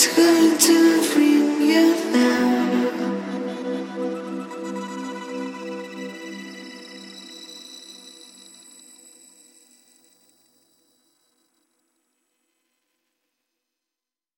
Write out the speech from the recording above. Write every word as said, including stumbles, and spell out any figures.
It's good to